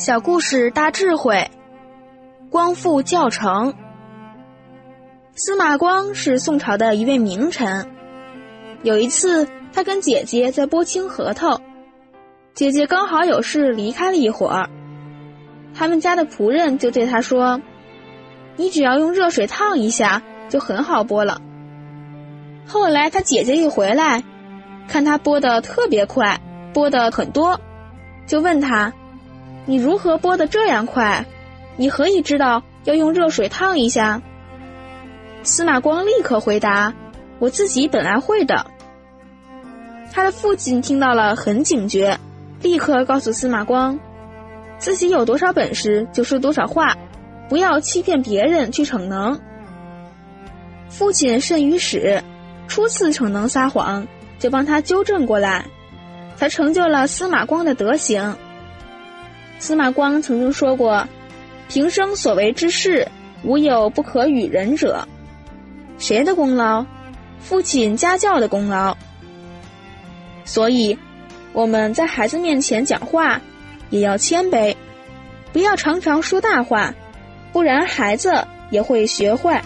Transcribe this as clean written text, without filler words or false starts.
小故事大智慧，光复教程。司马光是宋朝的一位名臣。有一次，他跟姐姐在剥青核桃，姐姐刚好有事离开了一会儿。他们家的仆人就对他说：“你只要用热水烫一下，就很好剥了。”后来他姐姐一回来，看他剥得特别快，剥得很多，就问他：“你如何剥得这样快？你何以知道要用热水烫一下？”司马光立刻回答：“我自己本来会的。”他的父亲听到了很警觉，立刻告诉司马光，自己有多少本事就说多少话，不要欺骗别人去逞能。父亲甚于始，初次逞能撒谎，就帮他纠正过来，才成就了司马光的德行。司马光曾经说过，平生所为之事，无有不可与人者。谁的功劳？父亲家教的功劳。所以我们在孩子面前讲话也要谦卑，不要常常说大话，不然孩子也会学坏。